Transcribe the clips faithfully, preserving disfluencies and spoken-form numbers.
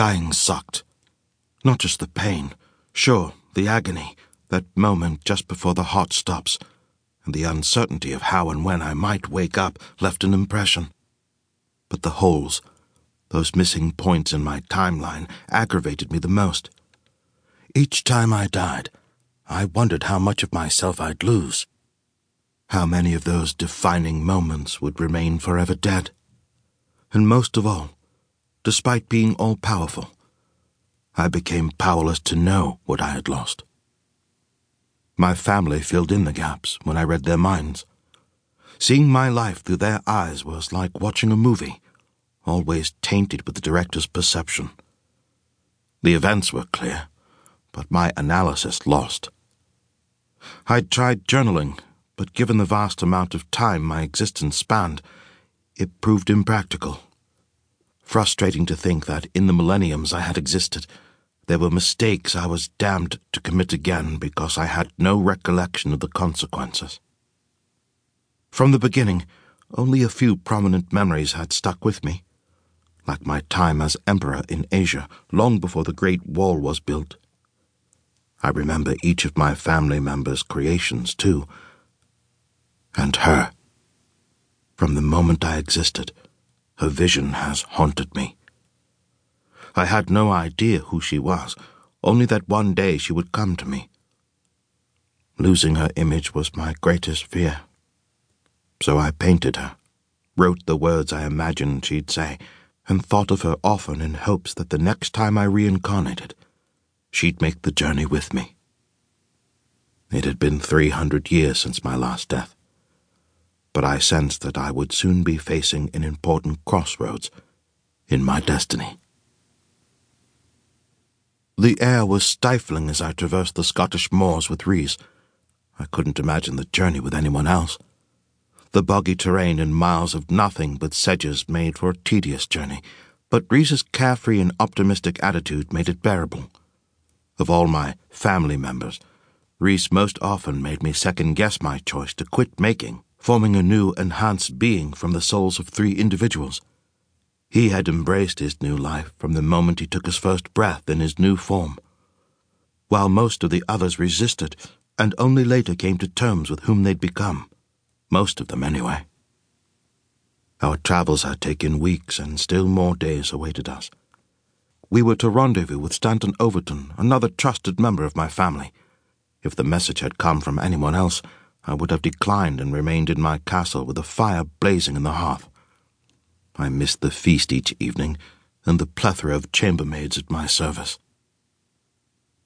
Dying sucked. Not just the pain. Sure, the agony, that moment just before the heart stops, and the uncertainty of how and when I might wake up left an impression. But the holes, those missing points in my timeline, aggravated me the most. Each time I died, I wondered how much of myself I'd lose. How many of those defining moments would remain forever dead? And most of all, despite being all-powerful, I became powerless to know what I had lost. My family filled in the gaps when I read their minds. Seeing my life through their eyes was like watching a movie, always tainted with the director's perception. The events were clear, but my analysis lost. I'd tried journaling, but given the vast amount of time my existence spanned, it proved impractical. Frustrating to think that in the millenniums I had existed, there were mistakes I was damned to commit again because I had no recollection of the consequences. From the beginning, only a few prominent memories had stuck with me, like my time as emperor in Asia long before the Great Wall was built. I remember each of my family members' creations, too, and her. From the moment I existed, her vision has haunted me. I had no idea who she was, only that one day she would come to me. Losing her image was my greatest fear. So I painted her, wrote the words I imagined she'd say, and thought of her often in hopes that the next time I reincarnated, she'd make the journey with me. It had been three hundred years since my last death, but I sensed that I would soon be facing an important crossroads in my destiny. The air was stifling as I traversed the Scottish moors with Rhys. I couldn't imagine the journey with anyone else. The boggy terrain and miles of nothing but sedges made for a tedious journey, but Rhys's carefree and optimistic attitude made it bearable. Of all my family members, Rhys most often made me second-guess my choice to quit making, forming a new, enhanced being from the souls of three individuals. He had embraced his new life from the moment he took his first breath in his new form, while most of the others resisted and only later came to terms with whom they'd become, most of them anyway. Our travels had taken weeks and still more days awaited us. We were to rendezvous with Stanton Overton, another trusted member of my family. If the message had come from anyone else, I would have declined and remained in my castle with a fire blazing in the hearth. I missed the feast each evening and the plethora of chambermaids at my service.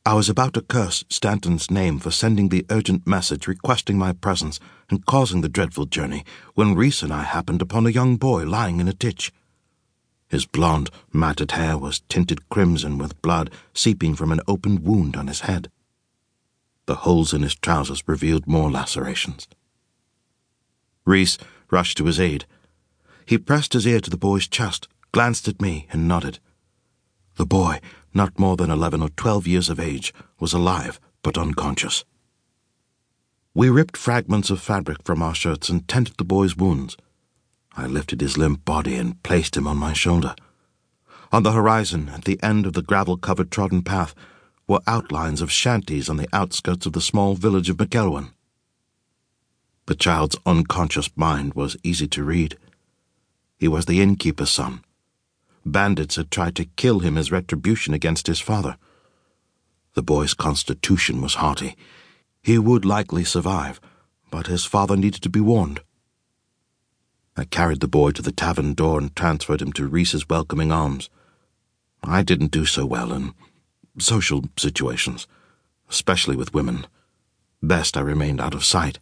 I was about to curse Stanton's name for sending the urgent message requesting my presence and causing the dreadful journey when Rhys and I happened upon a young boy lying in a ditch. His blonde, matted hair was tinted crimson with blood seeping from an opened wound on his head. The holes in his trousers revealed more lacerations. Rhys rushed to his aid. He pressed his ear to the boy's chest, glanced at me, and nodded. The boy, not more than eleven or twelve years of age, was alive but unconscious. We ripped fragments of fabric from our shirts and tended the boy's wounds. I lifted his limp body and placed him on my shoulder. On the horizon, at the end of the gravel-covered trodden path, were outlines of shanties on the outskirts of the small village of McElwain. The child's unconscious mind was easy to read. He was the innkeeper's son. Bandits had tried to kill him as retribution against his father. The boy's constitution was hearty. He would likely survive, but his father needed to be warned. I carried the boy to the tavern door and transferred him to Rhys's welcoming arms. I didn't do so well and social situations, especially with women. Best I remained out of sight.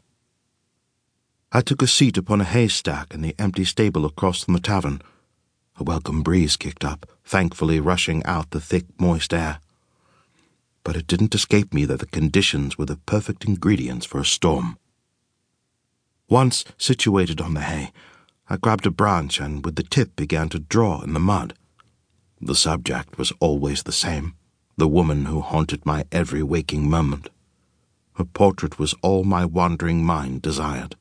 I took a seat upon a haystack in the empty stable across from the tavern. A welcome breeze kicked up, thankfully rushing out the thick, moist air. But it didn't escape me that the conditions were the perfect ingredients for a storm. Once situated on the hay, I grabbed a branch and with the tip began to draw in the mud. The subject was always the same. The woman who haunted my every waking moment. Her portrait was all my wandering mind desired.